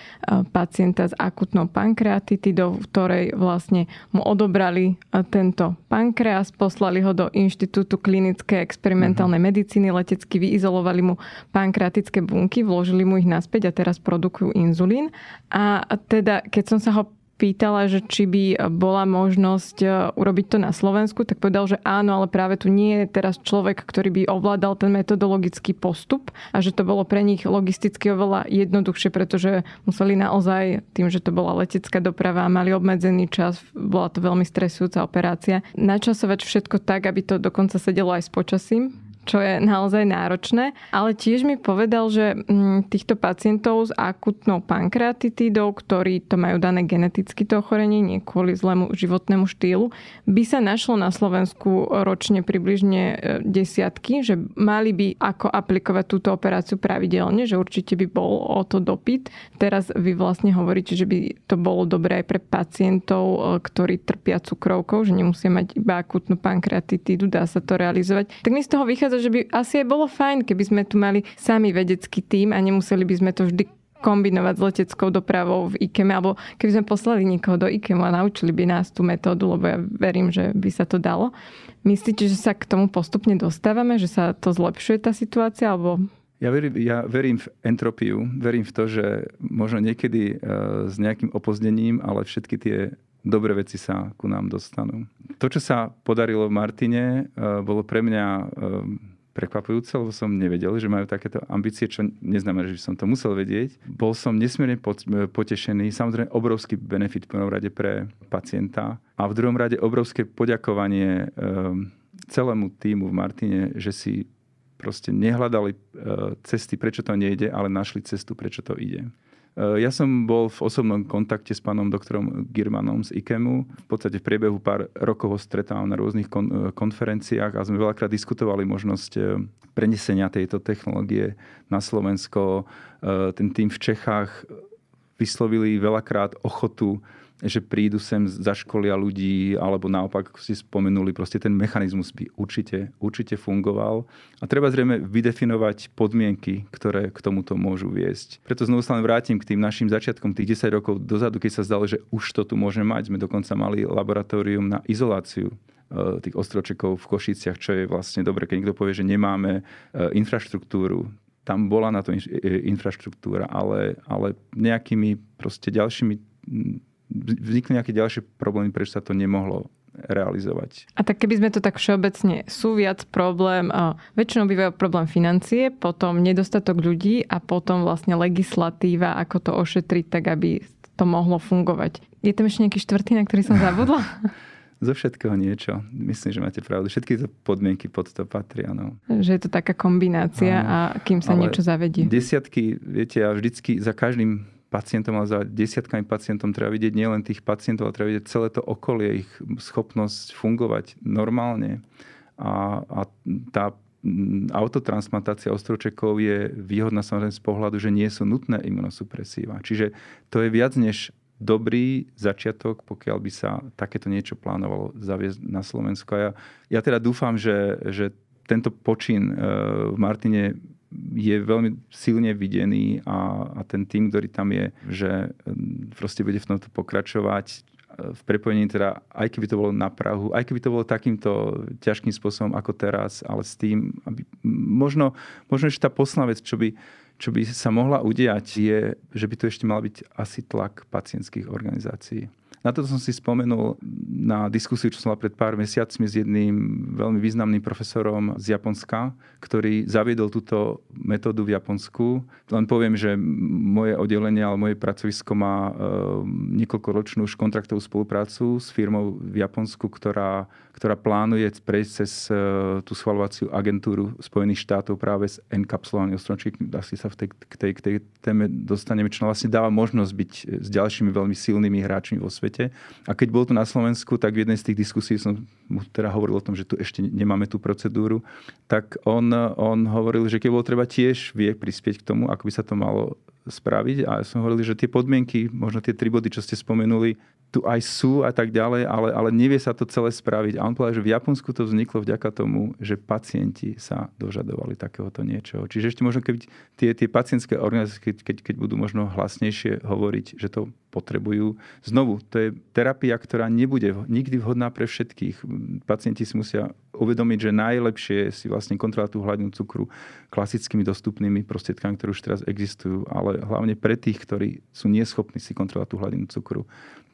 pacienta s akutnou pankreatitidou, v ktorej vlastne mu odobrali tento pankreas, poslali ho do Inštitútu klinickej a experimentálnej medicíny, letecky vyizolovali mu pankreatické bunky, vložili mu ich naspäť a teraz produkujú inzulín. A teda, keď som sa ho pýtala, že či by bola možnosť urobiť to na Slovensku, tak povedal, že áno, ale práve tu nie je teraz človek, ktorý by ovládal ten metodologický postup a že to bolo pre nich logisticky oveľa jednoduchšie, pretože museli naozaj, tým, že to bola letecká doprava, mali obmedzený čas, bola to veľmi stresujúca operácia, načasovať všetko tak, aby to dokonca sedelo aj s počasím, čo je naozaj náročné. Ale tiež mi povedal, že týchto pacientov s akutnou pankreatitidou, ktorí to majú dané geneticky to ochorenie, nie kvôli zlému životnému štýlu, by sa našlo na Slovensku ročne približne desiatky, že mali by ako aplikovať túto operáciu pravidelne, že určite by bol o to dopyt. Teraz vy vlastne hovoríte, že by to bolo dobré aj pre pacientov, ktorí trpia cukrovkou, že nemusia mať iba akutnú pankreatitidu, dá sa to realizovať. Tak mi z toho vychádza, že by asi aj bolo fajn, keby sme tu mali sami vedecký tím a nemuseli by sme to vždy kombinovať s leteckou dopravou v IKEME, alebo keby sme poslali niekoho do IKEMu a naučili by nás tú metódu, lebo ja verím, že by sa to dalo. Myslíte, že sa k tomu postupne dostávame, že sa to zlepšuje tá situácia, alebo... Ja verím, ja verím v entropiu, verím v to, že možno niekedy e, s nejakým opozdením, ale všetky tie dobré veci sa ku nám dostanú. To, čo sa podarilo v Martine, e, bolo pre mňa e, prekvapujúce, lebo som nevedel, že majú takéto ambície, čo neznamená, že som to musel vedieť. Bol som nesmierne potešený, samozrejme obrovský benefit v prvom rade pre pacienta a v druhom rade obrovské poďakovanie e, celému tímu v Martine, že si proste nehľadali cesty, prečo to nejde, ale našli cestu, prečo to ide. Ja som bol v osobnom kontakte s pánom doktorom Girmanom z IKEMu. V podstate v priebehu pár rokov ho stretávam na rôznych kon- konferenciách a sme veľakrát diskutovali možnosť prenesenia tejto technológie na Slovensko. Ten tým v Čechách vyslovili veľakrát ochotu, že prídu sem, zaškolia ľudí, alebo naopak, ako si spomenuli, proste ten mechanizmus by určite, určite fungoval. A treba zrejme vydefinovať podmienky, ktoré k tomuto môžu viesť. Preto znovu sa len vrátim k tým našim začiatkom tých desať rokov dozadu, keď sa zdalo, že už to tu môže mať. Sme dokonca mali laboratórium na izoláciu tých ostročekov v Košiciach, čo je vlastne dobre, keď niekto povie, že nemáme infraštruktúru. Tam bola na to infraštruktúra, ale, ale nejakými proste ďalšími vznikli nejaké ďalšie problémy, prečo sa to nemohlo realizovať. A tak keby sme to tak všeobecne, sú viac problém, väčšinou bývajú problém financie, potom nedostatok ľudí a potom vlastne legislatíva, ako to ošetriť, tak aby to mohlo fungovať. Je tam ešte nejaký štvrtý, na ktorý som zabudla? Zo všetkého niečo. Myslím, že máte pravdu. Všetky to podmienky pod to patria. No. Že je to taká kombinácia a, a kým sa niečo zavedie. Desiatky, viete, a vždycky za každým pacientom, ale za desiatkami pacientom treba vidieť nielen tých pacientov, ale treba vidieť celé to okolie, ich schopnosť fungovať normálne. A, a tá autotransplantácia ostročekov je výhodná samozrejme z pohľadu, že nie sú nutné imunosupresíva. Čiže to je viac než dobrý začiatok, pokiaľ by sa takéto niečo plánovalo zaviesť na Slovensku. A ja, ja teda dúfam, že, že tento počin v Martine je veľmi silne videný a, a ten tým, ktorý tam je, že proste bude v tomto pokračovať v prepojení teda, aj keby to bolo na prahu, aj keby to bolo takýmto ťažkým spôsobom ako teraz, ale s tým, aby možno, možno ešte tá posledná vec, čo by, čo by sa mohla udiať, je, že by tu ešte mal byť asi tlak pacientských organizácií. Na toto som si spomenul na diskusiu, čo som mal pred pár mesiacmi s jedným veľmi významným profesorom z Japonska, ktorý zaviedol túto metódu v Japonsku. Len poviem, že moje oddelenie alebo moje pracovisko má e, niekoľkoročnú už kontraktovú spoluprácu s firmou v Japonsku, ktorá, ktorá plánuje prejsť cez e, tú schvaľovaciu agentúru Spojených štátov práve s enkapsulovaním ostročík. Asi sa v tej, k, tej, k tej téme dostaneme, čo vlastne dáva možnosť byť s ďalšími veľmi silnými hráčmi vo svete. A keď bol to na Slovensku, tak v jednej z tých diskusí som mu teda hovoril o tom, že tu ešte nemáme tú procedúru, tak on, on hovoril, že keď bolo treba, tiež vie prispieť k tomu, ako by sa to malo spraviť. A ja som hovoril, že tie podmienky, možno tie tri body, čo ste spomenuli, tu aj sú a tak ďalej, ale, ale nevie sa to celé spraviť. A on povedal, že v Japonsku to vzniklo vďaka tomu, že pacienti sa dožadovali takéhoto niečoho. Čiže ešte možno, keď tie, tie pacientské organizácie, keď, keď budú možno hlasnejšie hovoriť, že to potrebujú. Znovu, to je terapia, ktorá nebude nikdy vhodná pre všetkých. Pacienti si musia uvedomiť, že najlepšie je si vlastne kontrolovať tú hladinu cukru klasickými dostupnými prostriedkami, ktoré už teraz existujú, ale hlavne pre tých, ktorí sú neschopní si kontrolovať tú hladinu cukru,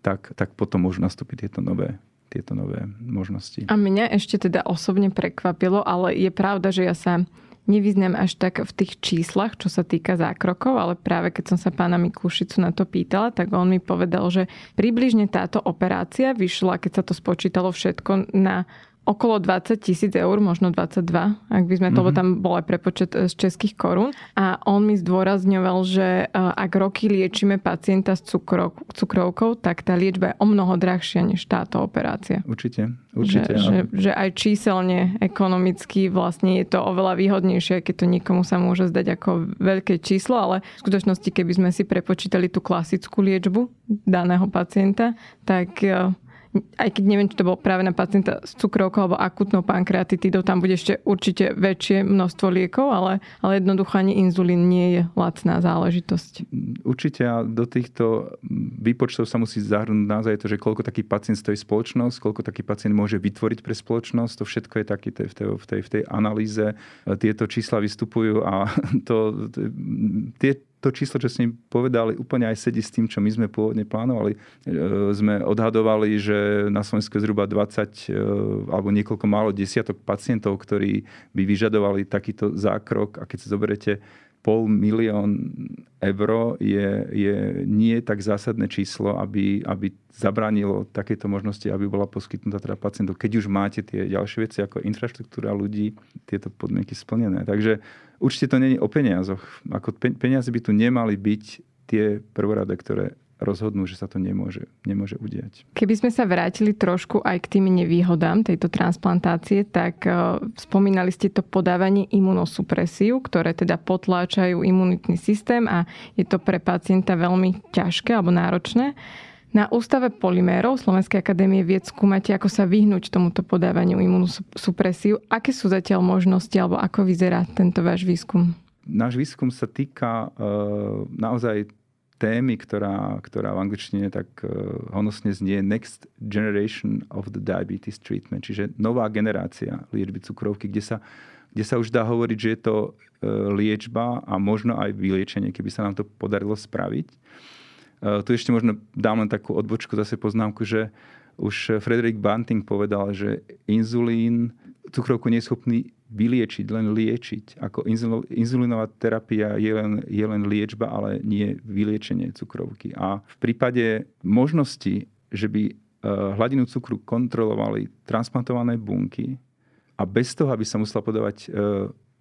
tak, tak potom môžu nastúpiť tieto nové tieto nové možnosti. A mňa ešte teda osobne prekvapilo, ale je pravda, že ja sa nevyznám až tak v tých číslach, čo sa týka zákrokov, ale práve keď som sa pána Miklušicu na to pýtala, tak on mi povedal, že približne táto operácia vyšla, keď sa to spočítalo všetko, na okolo dvadsať tisíc eur, možno dvadsaťdva, ak by sme to, mm-hmm. tam bol aj prepočet z českých korún. A on mi zdôrazňoval, že ak roky liečíme pacienta s cukrov, cukrovkou, tak tá liečba je o mnoho drahšia než táto operácia. Určite. Určite, že, že, že aj číselne, ekonomicky vlastne je to oveľa výhodnejšie, keď to niekomu sa môže zdať ako veľké číslo, ale v skutočnosti, keby sme si prepočítali tú klasickú liečbu daného pacienta, tak aj keď neviem, či to bolo práve na pacienta s cukrovkou alebo akutnou pankreatitidou, tam bude ešte určite väčšie množstvo liekov, ale, ale jednoducho ani inzulín nie je lacná záležitosť. Určite do týchto výpočtov sa musí zahrnúť naozaj to, že koľko taký pacient stojí spoločnosť, koľko taký pacient môže vytvoriť pre spoločnosť, to všetko je taký v tej, v tej, v tej analýze. Tieto čísla vystupujú a to, tie to číslo, čo ste mi povedali, úplne aj sedí s tým, čo my sme pôvodne plánovali. Sme odhadovali, že na Slovensku je zhruba dvadsať alebo niekoľko málo desiatok pacientov, ktorí by vyžadovali takýto zákrok. A keď si zoberete pol milión eur, je, je nie tak zásadné číslo, aby, aby zabránilo takéto možnosti, aby bola poskytnutá teda pacientov. Keď už máte tie ďalšie veci, ako infraštruktúra ľudí, tieto podmienky splnené. Takže určite to nie je o peniazoch. Ako peniaze by tu nemali byť tie prvorade, ktoré rozhodnú, že sa to nemôže, nemôže udiať. Keby sme sa vrátili trošku aj k tým nevýhodám tejto transplantácie, tak spomínali ste to podávanie imunosupresív, ktoré teda potláčajú imunitný systém a je to pre pacienta veľmi ťažké alebo náročné. Na Ústave polymérov Slovenskej akadémie vied skúmate, ako sa vyhnúť tomuto podávaniu imunosupresív. Aké sú zatiaľ možnosti, alebo ako vyzerá tento váš výskum? Náš výskum sa týka e, naozaj témy, ktorá, ktorá v angličtine tak e, honosne znie Next Generation of the Diabetes Treatment, čiže nová generácia liečby cukrovky, kde sa, kde sa už dá hovoriť, že je to e, liečba a možno aj vyliečenie, keby sa nám to podarilo spraviť. Tu ešte možno dám len takú odbočku, zase poznámku, že už Frederick Banting povedal, že inzulín cukrovku nie je schopný vyliečiť, len liečiť. Ako inzulínová terapia je len, je len liečba, ale nie vyliečenie cukrovky. A v prípade možnosti, že by hladinu cukru kontrolovali transplantované bunky a bez toho, aby sa musela podávať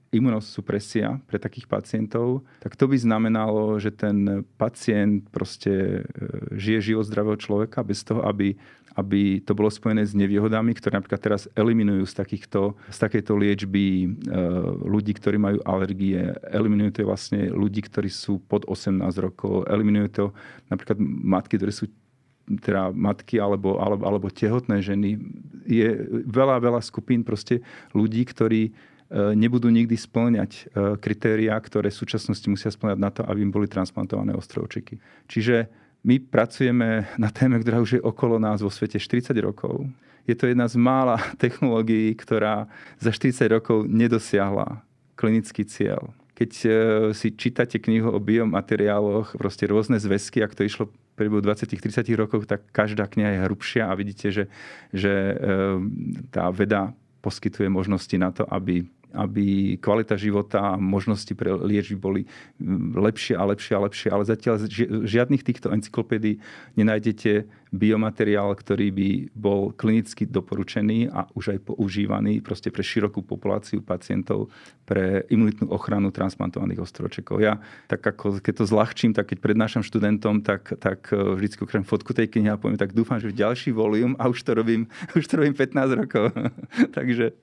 imunosupresia pre takých pacientov, tak to by znamenalo, že ten pacient proste žije život zdravého človeka bez toho, aby, aby to bolo spojené s nevýhodami, ktoré napríklad teraz eliminujú z, takýchto, z takejto liečby ľudí, ktorí majú alergie. Eliminujú to vlastne ľudí, ktorí sú pod osemnásť rokov. Eliminujú to napríklad matky, ktoré sú teda matky alebo, alebo, alebo tehotné ženy. Je veľa, veľa skupín proste ľudí, ktorí nebudú nikdy spĺňať kritériá, ktoré v súčasnosti musia spĺňať na to, aby im boli transplantované ostrovčeky. Čiže my pracujeme na téme, ktorá už je okolo nás vo svete štyridsať rokov. Je to jedna z mála technológií, ktorá za štyridsať rokov nedosiahla klinický cieľ. Keď si čítate knihu o biomateriáloch, proste rôzne zväzky, ak to išlo v priebehu dvadsať až tridsať rokov, tak každá kniha je hrubšia a vidíte, že, že tá veda poskytuje možnosti na to, aby aby kvalita života a možnosti pre liečby boli lepšie a lepšie a lepšie. Ale zatiaľ žiadnych týchto encyklopédií nenájdete biomateriál, ktorý by bol klinicky doporučený a už aj používaný proste pre širokú populáciu pacientov pre imunitnú ochranu transplantovaných ostročekov. Ja tak ako keď to zľahčím, tak keď prednášam študentom, tak, tak vždycky ukrem fotku tej knihy a poviem, tak dúfam, že v ďalší volium a už to robím, už to robím pätnásť rokov. takže,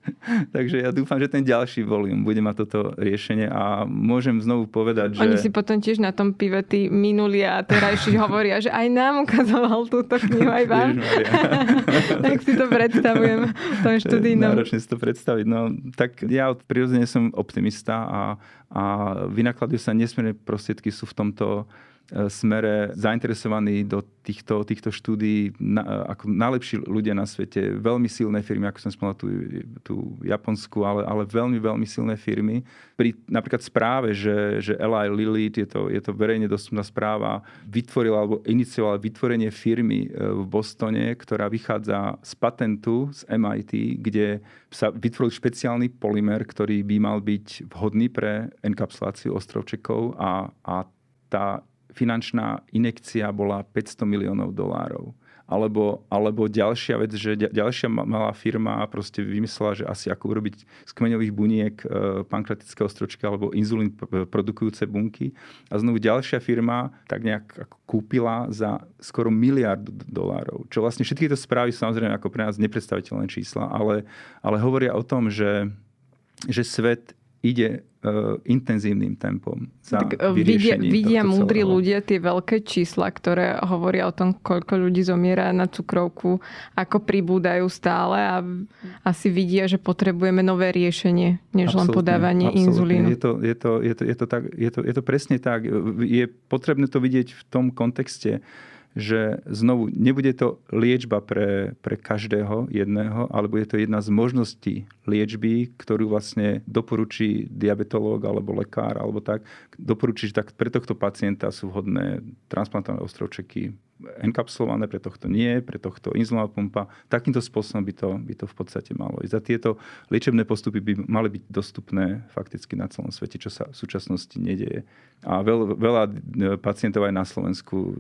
takže ja dúfam, že ten ďalší ďalší volum bude mať toto riešenie a môžem znovu povedať, že... Oni si potom tiež na tom pive tí minulí a terajší hovoria, že aj nám ukazoval túto knihu, aj vám. Tak si to predstavujem v tom študijnom. Náročne si to predstaviť. No, tak ja prirodzene som optimista a, a vynakladujú sa nesmierne prostriedky, sú v tomto smere zainteresovaní do týchto, týchto štúdií na, ako najlepší ľudia na svete. Veľmi silné firmy, ako som spomínal tú, tú japonskú, ale, ale veľmi, veľmi silné firmy. Pri napríklad správe, že, že Eli Lilly, je to, je to verejne dostupná správa, vytvorila alebo iniciovala vytvorenie firmy v Bostone, ktorá vychádza z patentu z em í té, kde sa vytvoril špeciálny polymer, ktorý by mal byť vhodný pre enkapsuláciu ostrovčekov a, a tá finančná injekcia bola päťsto miliónov dolárov. Alebo, alebo ďalšia vec, že ďalšia malá firma proste vymyslela, že asi ako urobiť z kmeňových buniek pankratické ostročky alebo inzulín produkujúce bunky. A znovu ďalšia firma tak nejak kúpila za skoro miliardu dolárov. Čo vlastne všetky to správy sú samozrejme ako pre nás nepredstaviteľné čísla, ale, ale hovoria o tom, že, že svet ide uh, intenzívnym tempom za tak, vyriešením. Vidia, vidia múdri ľudia tie veľké čísla, ktoré hovoria o tom, koľko ľudí zomiera na cukrovku, ako pribúdajú stále a asi vidia, že potrebujeme nové riešenie, než absolutne, len podávanie absolutne. inzulínu. Je to, je, to, je, to, je, to tak, je, to, je to presne tak. Je potrebné to vidieť v tom kontexte, že znovu nebude to liečba pre, pre každého jedného, ale bude to jedna z možností liečby, ktorú vlastne doporučí diabetológ alebo lekár, alebo tak. Doporučí, že tak pre tohto pacienta sú vhodné transplantované ostrovčeky enkapsulované, pre tohto nie, pre tohto inzulínová pumpa. Takýmto spôsobom by to, by to v podstate malo ísť. A tieto liečebné postupy by mali byť dostupné fakticky na celom svete, čo sa v súčasnosti nedieje. A veľ, veľa pacientov aj na Slovensku,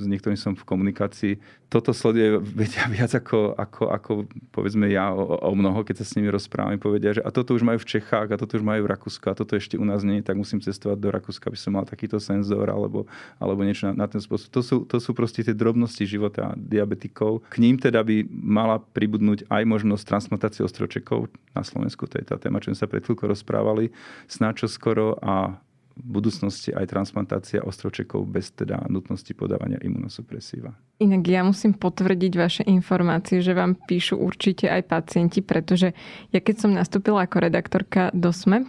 s niektorým som v komunikácii, toto sleduje vedia viac ako, ako, ako povedzme ja o, o mnoho, keď sa s nimi rozprávam, povedia, že a toto už majú v Čechách, a toto už majú v Rakúsku, a toto ešte u nás nie, tak musím cestovať do Rakúska, aby som mal takýto senzor alebo, alebo niečo na, na ten spôsob. To sú, to sú proste tie drobnosti života diabetikov. K ním teda by mala pribudnúť aj možnosť transplantácie ostročekov na Slovensku. To je tá téma, čo sme sa pred chvíľkou rozprávali. Snáčo skoro a v budúcnosti aj transplantácia ostročekov bez teda nutnosti podávania imunosupresíva. Inak ja musím potvrdiť vaše informácie, že vám píšu určite aj pacienti, pretože ja keď som nastúpila ako redaktorka do es em e,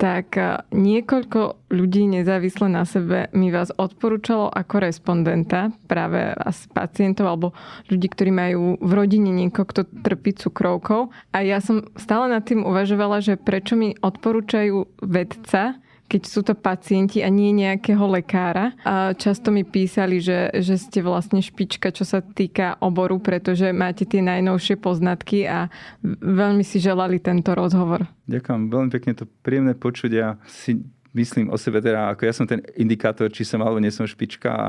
tak niekoľko ľudí nezávisle na sebe mi vás odporúčalo ako respondenta, práve asi pacientov alebo ľudí, ktorí majú v rodine niekoho, kto trpí cukrovkou. A ja som stále nad tým uvažovala, že prečo mi odporúčajú vedca, keď sú to pacienti a nie nejakého lekára. A často mi písali, že, že ste vlastne špička, čo sa týka oboru, pretože máte tie najnovšie poznatky a veľmi si želali tento rozhovor. Ďakujem, veľmi pekne to príjemné počuť. Ja si myslím o sebe teda, ako ja som ten indikátor, či som alebo nie som špička a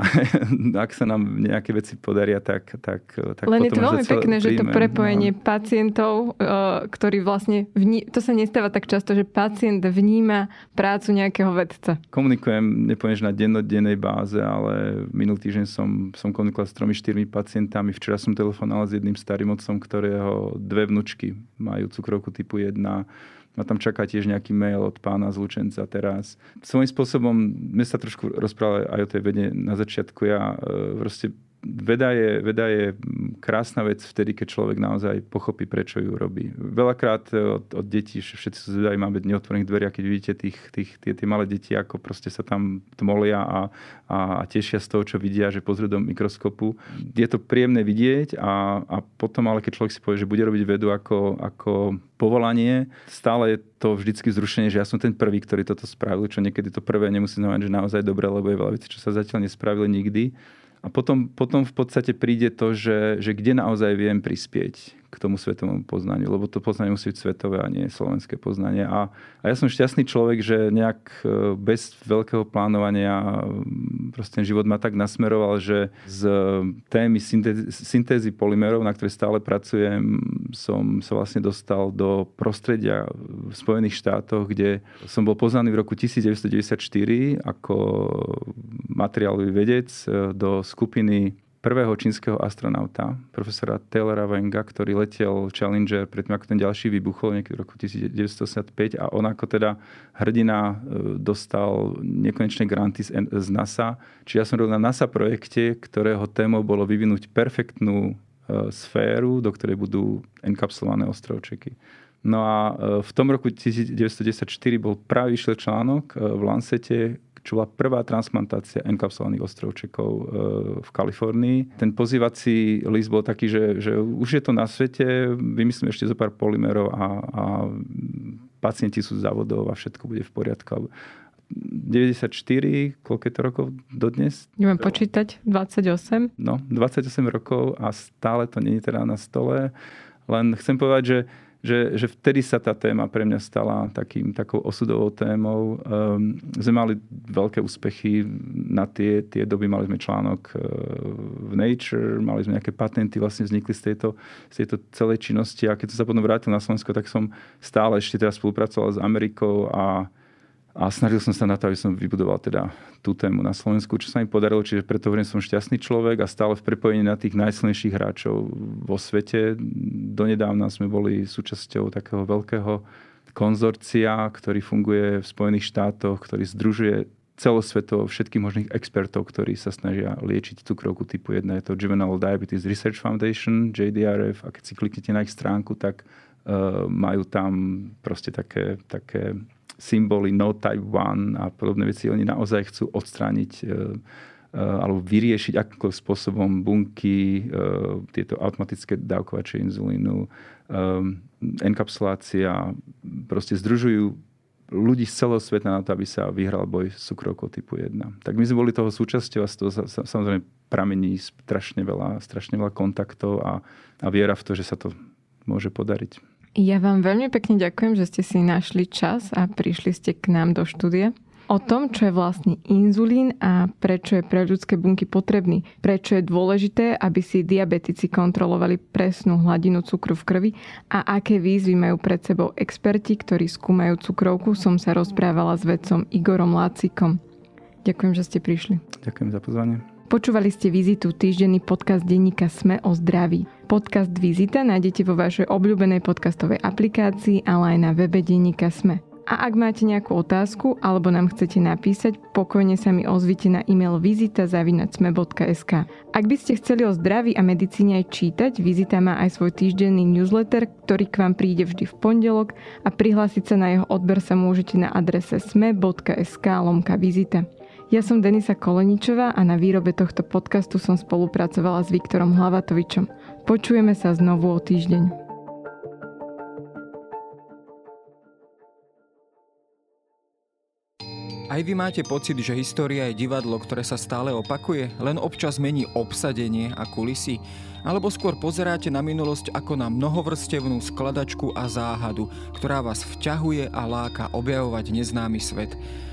ak sa nám nejaké veci podaria, tak, tak, tak len potom... Len je to veľmi pekné, príjme, že to prepojenie no. pacientov, ktorý vlastne... Vní... To sa nestáva tak často, že pacient vníma prácu nejakého vedca. Komunikujem, nepoviem, že na dennodennej báze, ale minulý týždeň som, som komunikoval s tromi, štyrmi pacientami. Včera som telefonoval s jedným starým otcom, ktorého dve vnučky majú cukrovku typu jeden. Ma tam čaká tiež nejaký mail od pána z Lučenca teraz. Svojím spôsobom, my sa trošku rozprávali aj o tej vede na začiatku. Ja proste, veda je, veda je krásna vec vtedy, keď človek naozaj pochopí, prečo ju robí. Veľakrát od, od detí, všetci sú zvedaví, máme dne otvorených dverí, a keď vidíte tých, tých, tie, tie malé deti, ako proste sa tam tmolia a, a tešia z toho, čo vidia, že pozrú do mikroskopu. Je to príjemné vidieť a, a potom, ale keď človek si povie, že bude robiť vedu ako... ako povolanie, stále je to vždycky vzrušenie, že ja som ten prvý, ktorý toto spravil, čo niekedy to prvé nemusí znamenať, že naozaj dobre, lebo je veľa vecí, čo sa zatiaľ nespravili nikdy. A potom, potom v podstate príde to, že, že kde naozaj viem prispieť k tomu svetovému poznaniu, lebo to poznanie musí byť svetové a nie slovenské poznanie. A, a ja som šťastný človek, že nejak bez veľkého plánovania proste život ma tak nasmeroval, že z témy syntézy, syntézy polymerov, na ktorej stále pracujem, som sa vlastne dostal do prostredia v Spojených štátoch, kde som bol poznaný v roku devätnásťstodeväťdesiatštyri ako materiálový vedec do skupiny prvého čínskeho astronauta, profesora Taylora Wanga, ktorý letel Challenger predtým, ako ten ďalší vybuchol niekedy v roku devätnásťstoosemdesiatpäť a on ako teda hrdina dostal nekonečné granty z NASA. Čiže ja som robil na NASA projekte, ktorého témou bolo vyvinúť perfektnú sféru, do ktorej budú enkapsulované ostrovčeky. No a v tom roku devätnásťstodesať štyri bol práve vyšiel článok v Lancete, čo bola prvá transplantácia enkapsulovaných ostrovčekov v Kalifornii. Ten pozývací list bol taký, že, že už je to na svete, vymyslíme ešte zo pár polymerov a, a pacienti sú závodov a všetko bude v poriadku. deväťdesiatštyri, koľko je to rokov dodnes? Neviem počítať, dvadsaťosem. No, dvadsaťosem rokov a stále to nie je teda na stole. Len chcem povedať, že Že, že vtedy sa tá téma pre mňa stala takým, takou osudovou témou. Um, sme mali veľké úspechy na tie, tie doby. Mali sme článok uh, v Nature, mali sme nejaké patenty, vlastne vznikli z tejto, z tejto celej činnosti. A keď som sa potom vrátil na Slovensko, tak som stále ešte teraz spolupracoval s Amerikou a A snažil som sa na to, aby som vybudoval teda tú tému na Slovensku, čo sa mi podarilo. Čiže preto hovorím, som šťastný človek a stále v prepojení na tých najsilnejších hráčov vo svete. Donedávna sme boli súčasťou takého veľkého konzorcia, ktorý funguje v Spojených štátoch, ktorý združuje celosvetovo všetkých možných expertov, ktorí sa snažia liečiť cukrovku typu jeden. Je to Juvenile Diabetes Research Foundation, J D R F, a keď si kliknete na ich stránku, tak uh, majú tam proste také, také symboly no type one a podobné veci. Oni naozaj chcú odstrániť uh, alebo vyriešiť akým spôsobom bunky, tieto automatické dávkovače inzulínu, enkapsulácia. Proste združujú ľudí z celého sveta na to, aby sa vyhral boj s cukrovkou typu jeden. Tak my sme boli toho súčasťou a z toho samozrejme pramení strašne veľa, strašne veľa kontaktov a, a viera v to, že sa to môže podariť. Ja vám veľmi pekne ďakujem, že ste si našli čas a prišli ste k nám do štúdia. O tom, čo je vlastne inzulín a prečo je pre ľudské bunky potrebný. Prečo je dôležité, aby si diabetici kontrolovali presnú hladinu cukru v krvi a aké výzvy majú pred sebou experti, ktorí skúmajú cukrovku, som sa rozprávala s vedcom Igorom Lácikom. Ďakujem, že ste prišli. Ďakujem za pozvanie. Počúvali ste Vizitu, týždenný podcast denníka SME o zdraví. Podcast Vizita nájdete vo vašej obľúbenej podcastovej aplikácii, ale aj na webe denníka SME. A ak máte nejakú otázku alebo nám chcete napísať, pokojne sa mi ozvite na e-mail vizita zavináč sme bodka es ká. Ak by ste chceli o zdraví a medicíne aj čítať, Vizita má aj svoj týždenný newsletter, ktorý k vám príde vždy v pondelok a prihlásiť sa na jeho odber sa môžete na adrese sme bodka es ká lomka vizita. Ja som Denisa Koleničová a na výrobe tohto podcastu som spolupracovala s Viktorom Hlavatovičom. Počujeme sa znovu o týždeň. Aj vy máte pocit, že história je divadlo, ktoré sa stále opakuje, len občas mení obsadenie a kulisy? Alebo skôr pozeráte na minulosť ako na mnohovrstevnú skladačku a záhadu, ktorá vás vťahuje a láka objavovať neznámy svet?